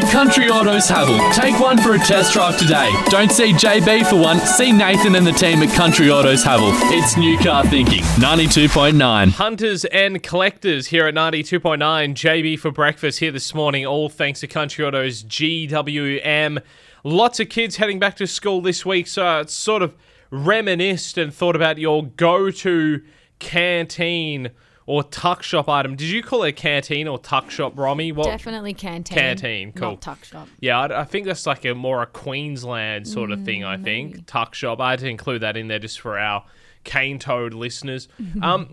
for Country Autos Havel. Take one for a test drive today. Don't see JB for one. See Nathan and the team at Country Autos Havel. It's new car thinking. 92.9. Hunters and collectors here at 92.9. JB for breakfast here this morning. All thanks to Country Autos GWM. Lots of kids heading back to school this week, so I sort of reminisced and thought about your go-to canteen or tuck shop item. Did you call it a canteen or tuck shop, Romy? What? Definitely canteen. Canteen, cool. Not tuck shop. Yeah, I think that's like a Queensland sort of thing, I maybe. Think. Tuck shop. I had to include that in there just for our cane toad listeners.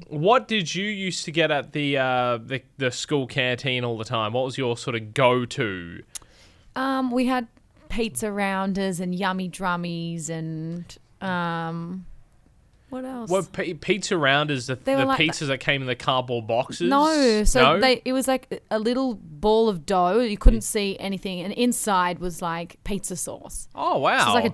What did you used to get at the school canteen all the time? What was your sort of go-to? We had pizza rounders and yummy drummies and... What else? Well, pizza rounders, the like pizzas that came in the cardboard boxes? No. So it was like a little ball of dough. You couldn't see anything. And inside was like pizza sauce. Oh, wow. So it was like a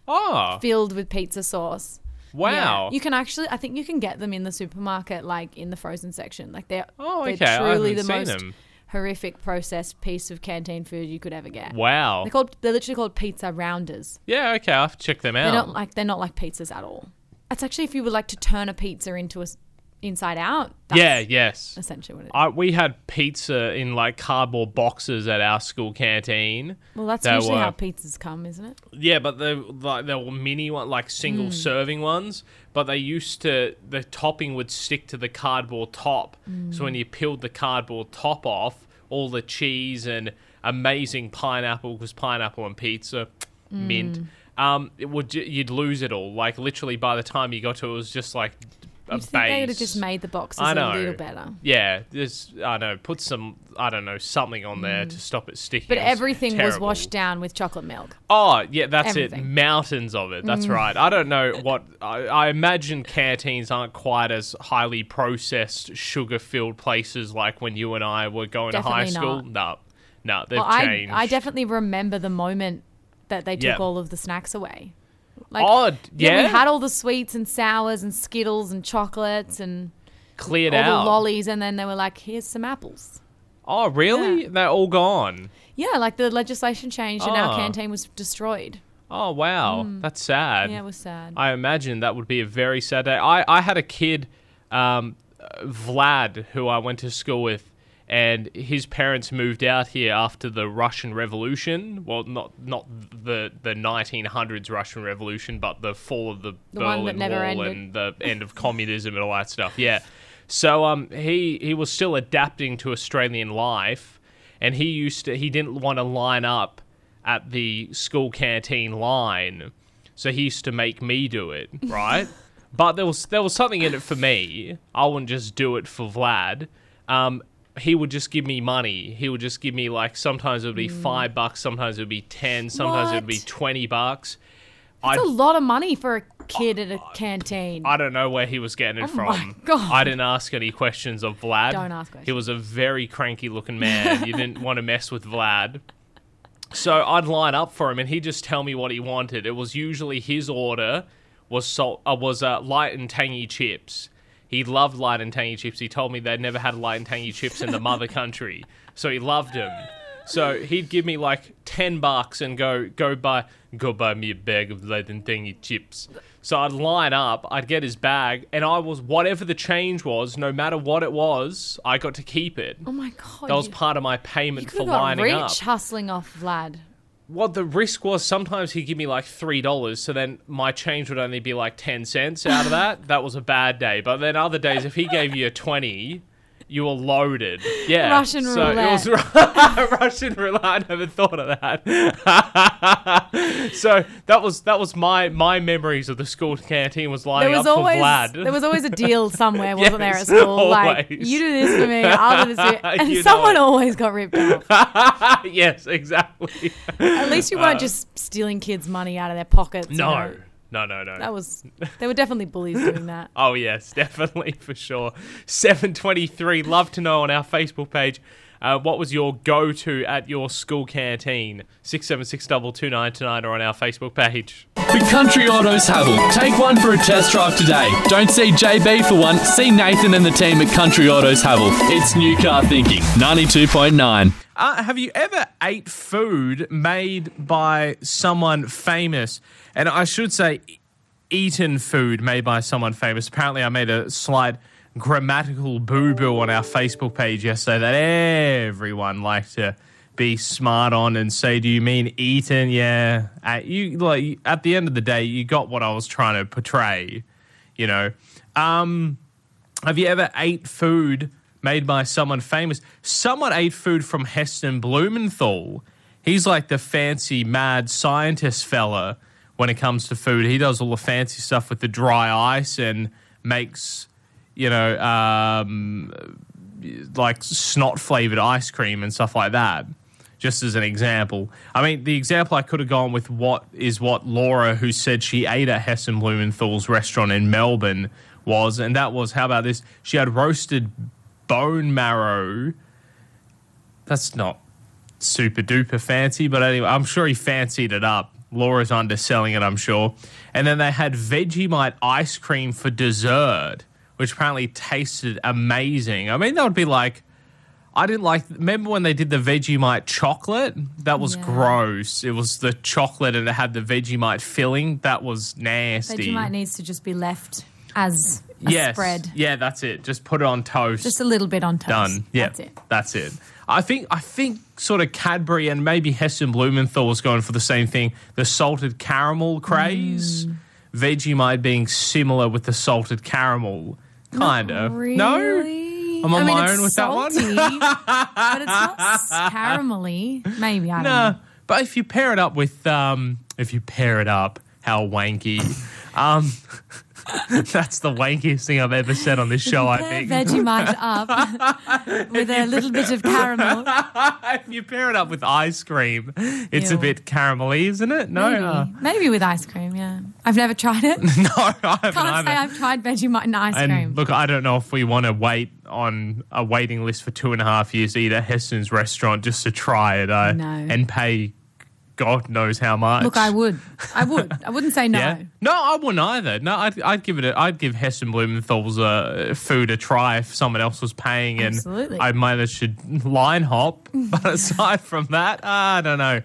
donut filled with pizza sauce. Wow. Yeah. You can actually, I think you can get them in the supermarket, like in the frozen section. Like they're truly the most horrific processed piece of canteen food you could ever get. Wow. They're literally called pizza rounders. Yeah, okay. I'll have to check them out. They're not like pizzas at all. It's actually if you would like to turn a pizza into an inside out. That's essentially what it is. We had pizza in like cardboard boxes at our school canteen. Well, that's usually how pizzas come, isn't it? Yeah, but they were mini ones, like single serving ones. But they used to, the topping would stick to the cardboard top. Mm. So when you peeled the cardboard top off, all the cheese and amazing pineapple, because pineapple and pizza, mint. You'd lose it all. Like literally, by the time you got to it, was just like a base. They would have just made the boxes a little better. Yeah, put something on there to stop it sticking. But everything was washed down with chocolate milk. Oh yeah, that's everything. It. Mountains of it. That's right. I don't know what. I imagine canteens aren't quite as highly processed, sugar-filled places like when you and I were going to high school. Not. No, they've changed. I definitely remember the moment that they took all of the snacks away. Like, we had all the sweets and sours and Skittles and chocolates and cleared all out the lollies, and then they were like, here's some apples. Oh, really? Yeah. They're all gone? Yeah, like the legislation changed and our canteen was destroyed. Oh, wow. That's sad. Yeah, it was sad. I imagine that would be a very sad day. I had a kid, Vlad, who I went to school with, and his parents moved out here after the Russian Revolution. Well, not the 1900s Russian Revolution, but the fall of the Berlin Wall and the end of communism and all that stuff. Yeah. So he was still adapting to Australian life, and he didn't want to line up at the school canteen line, so he used to make me do it, right? But there was something in it for me. I wouldn't just do it for Vlad. He would just give me money. He would just give me, like, sometimes it would be $5, sometimes it would be 10, sometimes it would be $20. That's a lot of money for a kid at a canteen. I don't know where he was getting it from. My God. I didn't ask any questions of Vlad. Don't ask questions. He was a very cranky looking man. You didn't want to mess with Vlad. So I'd line up for him and he'd just tell me what he wanted. It was usually his order was light and tangy chips. He loved light and tangy chips. He told me they'd never had light and tangy chips in the mother country. So he loved them. So he'd give me like $10 and go buy me a bag of light and tangy chips. So I'd line up, I'd get his bag, and I was, whatever the change was, no matter what it was, I got to keep it. Oh my God. That was part of my payment for lining up. You could have got rich hustling off Vlad. Well, the risk was sometimes he'd give me like $3, so then my change would only be like 10 cents out of that. That was a bad day. But then other days, if he gave you a 20, you were loaded. Yeah. Russian roulette. It was Russian roulette. I never thought of that. So that was my memories of the school canteen was lining up for Vlad. There was always a deal somewhere, wasn't there, at school? Always. Like, you do this for me, I'll do this for you. And someone always got ripped off. Yes, exactly. At least you weren't just stealing kids' money out of their pockets. No. You know? No. They were definitely bullies doing that. Oh, yes, definitely, for sure. 7:23, love to know on our Facebook page. What was your go-to at your school canteen? 676-229 or on our Facebook page. The Country Autos Havel. Take one for a test drive today. Don't see JB for one. See Nathan and the team at Country Autos Havel. It's new car thinking. 92.9. Have you ever ate food made by someone famous? And I should say eaten food made by someone famous. Apparently I made a slight grammatical boo-boo on our Facebook page yesterday that everyone likes to be smart on and say, do you mean eaten? Yeah. At the end of the day, you got what I was trying to portray, you know. Have you ever ate food made by someone famous? Someone ate food from Heston Blumenthal. He's like the fancy mad scientist fella when it comes to food. He does all the fancy stuff with the dry ice and makes, you know, like snot-flavored ice cream and stuff like that, just as an example. I mean, the example I could have gone with what Laura, who said she ate at Heston Blumenthal's restaurant in Melbourne, was, and that was, how about this? She had roasted bone marrow. That's not super-duper fancy, but anyway, I'm sure he fancied it up. Laura's underselling it, I'm sure. And then they had Vegemite ice cream for dessert, which apparently tasted amazing. I mean, that would be like, I didn't like, remember when they did the Vegemite chocolate? That was gross. It was the chocolate and it had the Vegemite filling. That was nasty. Vegemite needs to just be left as a spread. Yeah, that's it. Just put it on toast. Just a little bit on toast. Done. Yeah, that's it. I think sort of Cadbury and maybe Heston Blumenthal was going for the same thing, the salted caramel craze. Vegemite being similar with the salted caramel. Kind of. Really? No? I'm on my own with salty, that one. But it's not caramelly. Maybe, I don't know. But if you pair it up with, how wanky. That's the wankiest thing I've ever said on this show, I think. Vegemite up with a little bit of caramel. If you pair it up with ice cream, it's a bit caramelly, isn't it? No, maybe with ice cream, yeah. I've never tried it. No, I haven't. Can't say I've tried Vegemite and ice cream. Look, I don't know if we want to wait on a waiting list for 2.5 years to eat at Heston's restaurant just to try it and pay God knows how much. Look, I would. I wouldn't say no. Yeah? No, I wouldn't either. No, I'd give Heston Blumenthal's food a try if someone else was paying. Absolutely. And I might have should line hop. But aside from that, I don't know.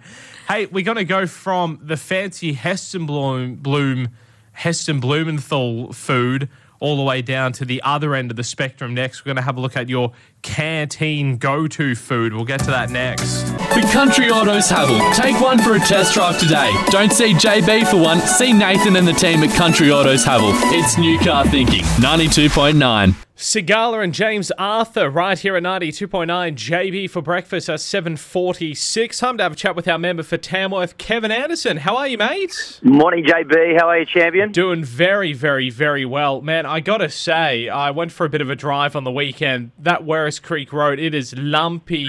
Hey, we're going to go from the fancy Heston Blumenthal food all the way down to the other end of the spectrum next. We're going to have a look at your canteen go-to food. We'll get to that next. The Country Autos Havel. Take one for a test drive today. Don't see JB for one. See Nathan and the team at Country Autos Havel. It's new car thinking. 92.9. Segala and James Arthur right here at 92.9. JB for breakfast at 7:46. Time to have a chat with our member for Tamworth, Kevin Anderson. How are you, mate? Morning, JB. How are you, champion? Doing very, very, very well. Man, I got to say, I went for a bit of a drive on the weekend. That Werris Creek Road, it is lumpy,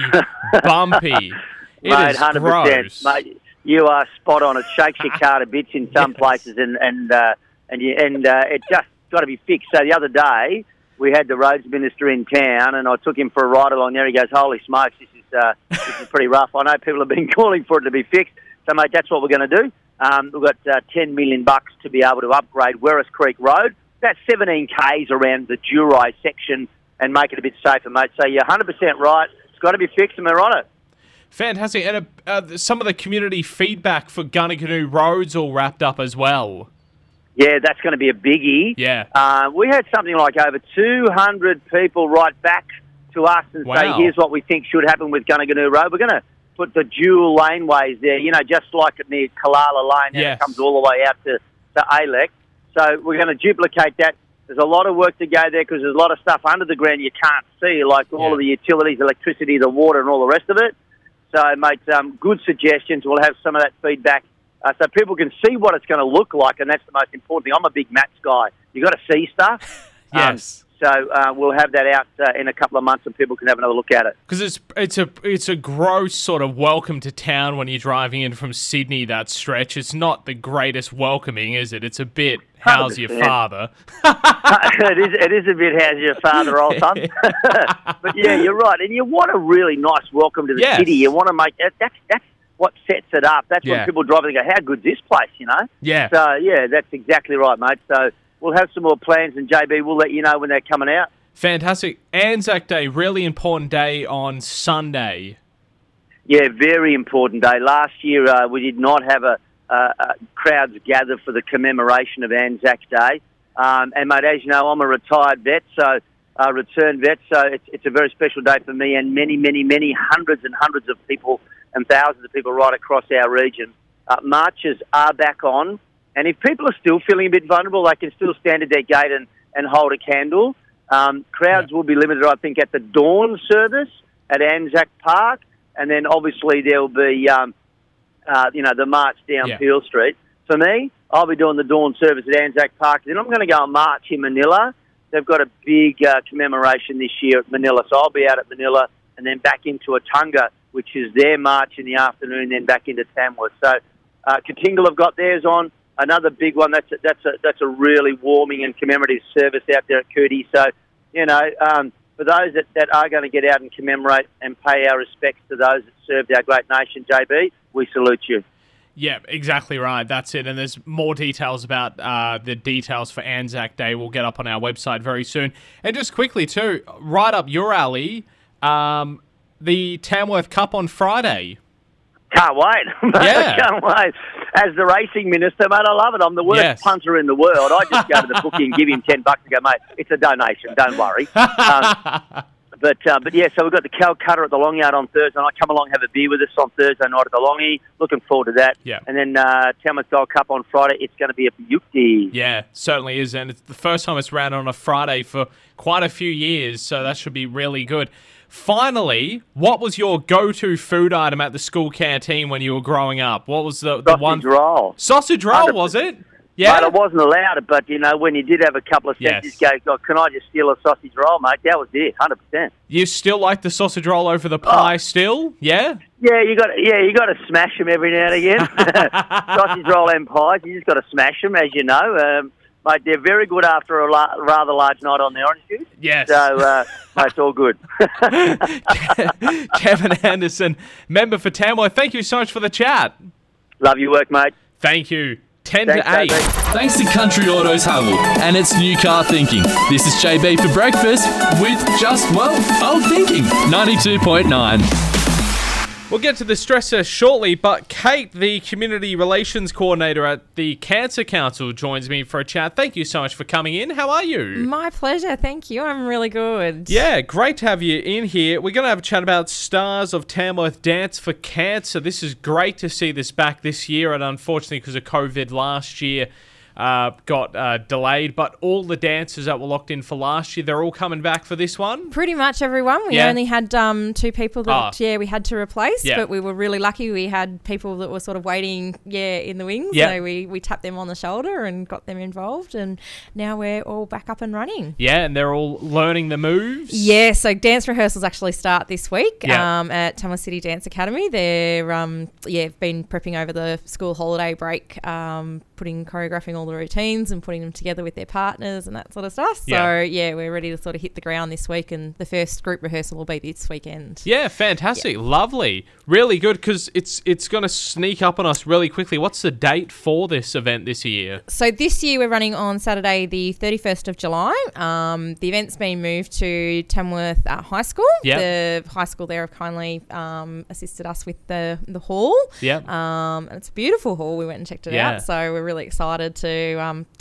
bumpy. It mate, is 100%. Gross. Mate, you are spot on. It shakes your car to bits in some places and it just got to be fixed. So the other day, we had the roads minister in town, and I took him for a ride along there. He goes, holy smokes, this is pretty rough. I know people have been calling for it to be fixed. So, mate, that's what we're going to do. We've got $10 million to be able to upgrade Werris Creek Road. That's 17 Ks around the Durai section and make it a bit safer, mate. So you're 100% right. It's got to be fixed, and we're on it. Fantastic. And some of the community feedback for Gunaganoo Road's all wrapped up as well. Yeah, that's going to be a biggie. Yeah. We had something like over 200 people write back to us and say, here's what we think should happen with Gunaganoo Road. We're going to put the dual laneways there, you know, just like it near Kalala Lane and it comes all the way out to ALEC. So we're going to duplicate that. There's a lot of work to go there because there's a lot of stuff under the ground you can't see, like all of the utilities, electricity, the water and all the rest of it. So, mate, good suggestions. We'll have some of that feedback. So people can see what it's going to look like, and that's the most important thing. I'm a big maps guy. You've got to see stuff. Yes. So we'll have that out in a couple of months, and people can have another look at it. Because it's a gross sort of welcome to town when you're driving in from Sydney, that stretch. It's not the greatest welcoming, is it? It's a bit how's your father? It is a bit how's your father, old son. But yeah, you're right. And you want a really nice welcome to the yes. city. You want to make that's what sets it up. That's yeah. when people drive and go, how good's this place, you know? Yeah. So yeah, that's exactly right, mate. So we'll have some more plans, and JB, we'll let you know when they're coming out. Fantastic. Anzac Day, really important day on Sunday. Yeah, very important day. Last year we did not have a crowds gather for the commemoration of Anzac Day. And, mate, as you know, I'm a retired vet, so returned vet, so it's a very special day for me and many, many, many hundreds and hundreds of people and thousands of people right across our region. Marches are back on, and if people are still feeling a bit vulnerable, they can still stand at their gate and hold a candle. Crowds will be limited, I think, at the dawn service at Anzac Park. And then obviously there'll be, the march down Peel Street. For me, I'll be doing the dawn service at Anzac Park. Then I'm going to go and march in Manila. They've got a big commemoration this year at Manila. So I'll be out at Manila and then back into Atunga, which is their march in the afternoon, then back into Tamworth. So Katingal have got theirs on. Another big one, that's a really warming and commemorative service out there at Cootie. So, you know... for those that are going to get out and commemorate and pay our respects to those that served our great nation, JB, we salute you. Yeah, exactly right. That's it. And there's more details about the details for Anzac Day. We'll get up on our website very soon. And just quickly, too, right up your alley, the Tamworth Cup on Friday. Can't wait. Yeah. Can't wait. As the racing minister, mate, I love it. I'm the worst punter in the world. I just go to the bookie and give him $10 and go, mate, it's a donation. Don't worry. But yeah, so we've got the Calcutta at the Longyard on Thursday night. Come along, have a beer with us on Thursday night at the Longy. Looking forward to that. Yeah. And then Tamworth Gold Cup on Friday. It's going to be a beauty. Yeah, certainly is. And it's the first time it's ran on a Friday for quite a few years, so that should be really good. Finally, what was your go-to food item at the school canteen when you were growing up? What was the sausage one? Roll. Sausage roll, was it? Yeah. Mate, I wasn't allowed it, but, you know, when you did have a couple of cents, you go, God, can I just steal a sausage roll, mate? That was it, 100%. You still like the sausage roll over the pie still? Yeah? Yeah, you got to smash them every now and again. Sausage roll and pies, you just got to smash them, as you know. Mate, they're very good after a rather large night on the orange juice. Yes. So, mate, it's all good. Kevin Anderson, member for Tamworth, thank you so much for the chat. Love your work, mate. Thank you. 10 to 8. Thanks to Country Autos Havel and its new car thinking. This is JB for breakfast with just, well, old thinking. 92.9. We'll get to the stressor shortly, but Kate, the Community Relations Coordinator at the Cancer Council, joins me for a chat. Thank you so much for coming in. How are you? My pleasure. Thank you. I'm really good. Yeah, great to have you in here. We're going to have a chat about Stars of Tamworth Dance for Cancer. This is great to see this back this year, and unfortunately, because of COVID last year, got delayed, but all the dancers that were locked in for last year, they're all coming back for this one? Pretty much everyone. We only had two people that we had to replace, but we were really lucky. We had people that were sort of waiting in the wings, so we tapped them on the shoulder and got them involved, and now we're all back up and running. Yeah, and they're all learning the moves? Yeah, so dance rehearsals actually start this week at Tamworth City Dance Academy. They're been prepping over the school holiday break, choreographing all the routines and putting them together with their partners and that sort of stuff. So, we're ready to sort of hit the ground this week, and the first group rehearsal will be this weekend. Yeah, fantastic. Yeah. Lovely. Really good, because it's going to sneak up on us really quickly. What's the date for this event this year? So this year we're running on Saturday the 31st of July. The event's been moved to Tamworth High School. Yep. The high school there have kindly assisted us with the hall. Yeah. And it's a beautiful hall. We went and checked it out. So we're really excited to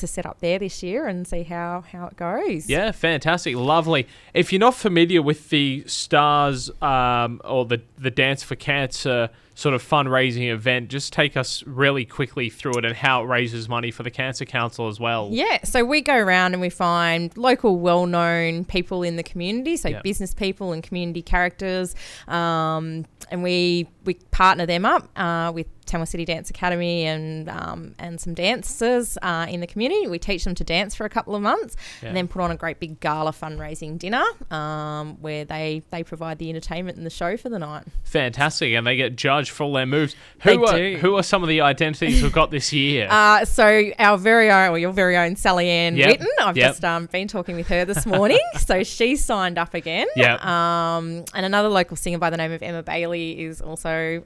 set up there this year and see how it goes. Yeah, fantastic. Lovely. If you're not familiar with the Stars or the Dance for Cancer sort of fundraising event, just take us really quickly through it and how it raises money for the Cancer Council as well. Yeah, so we go around and we find local well-known people in the community, so business people and community characters, and we partner them up with Tamworth City Dance Academy and some dancers in the community. We teach them to dance for a couple of months, and then put on a great big gala fundraising dinner where they provide the entertainment and the show for the night. Fantastic, and they get judged for all their moves. Who are some of the identities we've got this year? So our very own, well, your very own Sally Ann Whitten. I've just been talking with her this morning, so she signed up again. Yep. And another local singer by the name of Emma Bailey is also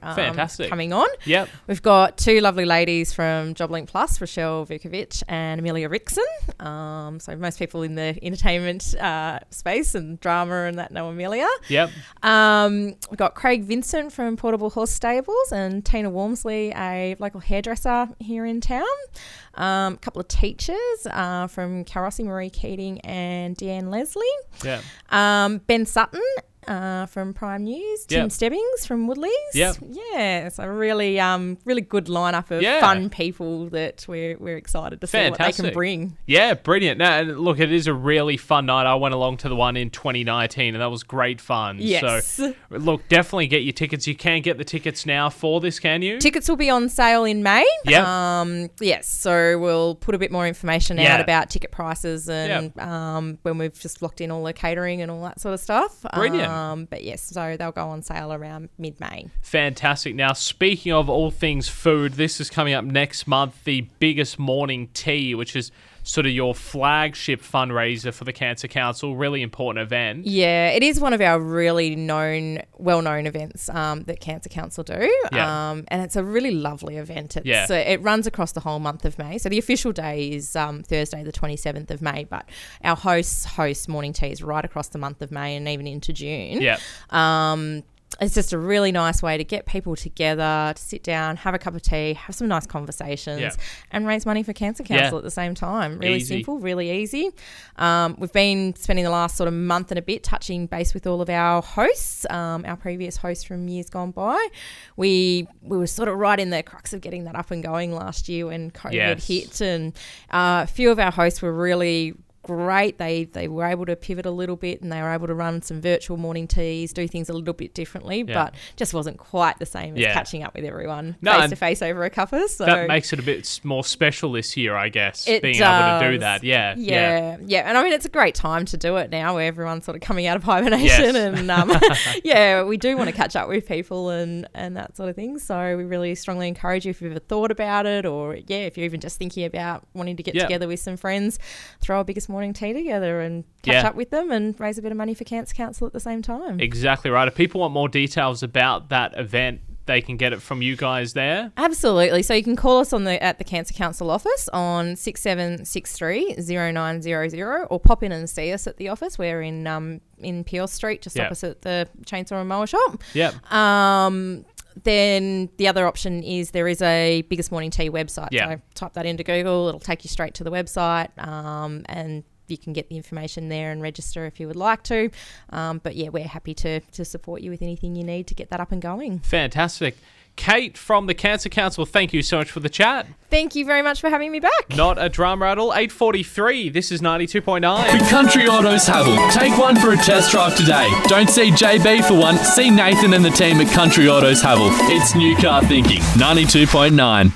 coming on. Yep. We've got two lovely ladies from JobLink Plus, Rochelle Vukovic and Amelia Rickson. So most people in the entertainment space and drama and that know Amelia. Yep. We've got Craig Vincent from Portable Horse Stables and Tina Wormsley, a local hairdresser here in town. A couple of teachers from Karossi, Marie Keating and Deanne Leslie. Yeah. Ben Sutton from Prime News, Tim Stebbings from Woodley's. Yep. Yeah, it's a really really good lineup of fun people that we're excited to see what they can bring. Yeah, brilliant. Now, look, it is a really fun night. I went along to the one in 2019 and that was great fun. Yes. So, look, definitely get your tickets. You can't get the tickets now for this, can you? Tickets will be on sale in May. Yeah. Yes, so we'll put a bit more information out about ticket prices and when we've just locked in all the catering and all that sort of stuff. Brilliant. But yes, so they'll go on sale around mid-May. Fantastic. Now, speaking of all things food, this is coming up next month, the Biggest Morning Tea, which is sort of your flagship fundraiser for the Cancer Council, really important event. Yeah, it is one of our really well-known events that Cancer Council do. Yeah. And it's a really lovely event. So it runs across the whole month of May. So the official day is Thursday the 27th of May, but our hosts host morning teas right across the month of May and even into June. Yeah. It's just a really nice way to get people together, to sit down, have a cup of tea, have some nice conversations and raise money for Cancer Council at the same time. Really simple, really easy. We've been spending the last sort of month and a bit touching base with all of our hosts, our previous hosts from years gone by. We were sort of right in the crux of getting that up and going last year when COVID hit, and a few of our hosts were really great. They were able to pivot a little bit and they were able to run some virtual morning teas, do things a little bit differently, but just wasn't quite the same as catching up with everyone face to face over a cuppa. So that makes it a bit more special this year, I guess, being able to do that. And I mean, it's a great time to do it now where everyone's sort of coming out of hibernation and we do want to catch up with people and that sort of thing. So we really strongly encourage you, if you've ever thought about it or if you're even just thinking about wanting to get together with some friends, throw a biggest morning tea together and catch up with them and raise a bit of money for Cancer Council at the same time. Exactly right. If people want more details about that event, they can get it from you guys there. Absolutely. So you can call us at the Cancer Council office on 6763-0900 or pop in and see us at the office. We're in Peel Street, just opposite the Chainsaw and Mower shop. Yep. Then the other option is there is a Biggest Morning Tea website. Yeah. So type that into Google. It'll take you straight to the website and you can get the information there and register if you would like to. But, we're happy to support you with anything you need to get that up and going. Fantastic. Kate from the Cancer Council, thank you so much for the chat. Thank you very much for having me back. Not a drama at all. 8:43, this is 92.9. The Country Autos Havel. Take one for a test drive today. Don't see JB for one. See Nathan and the team at Country Autos Havel. It's new car thinking. 92.9.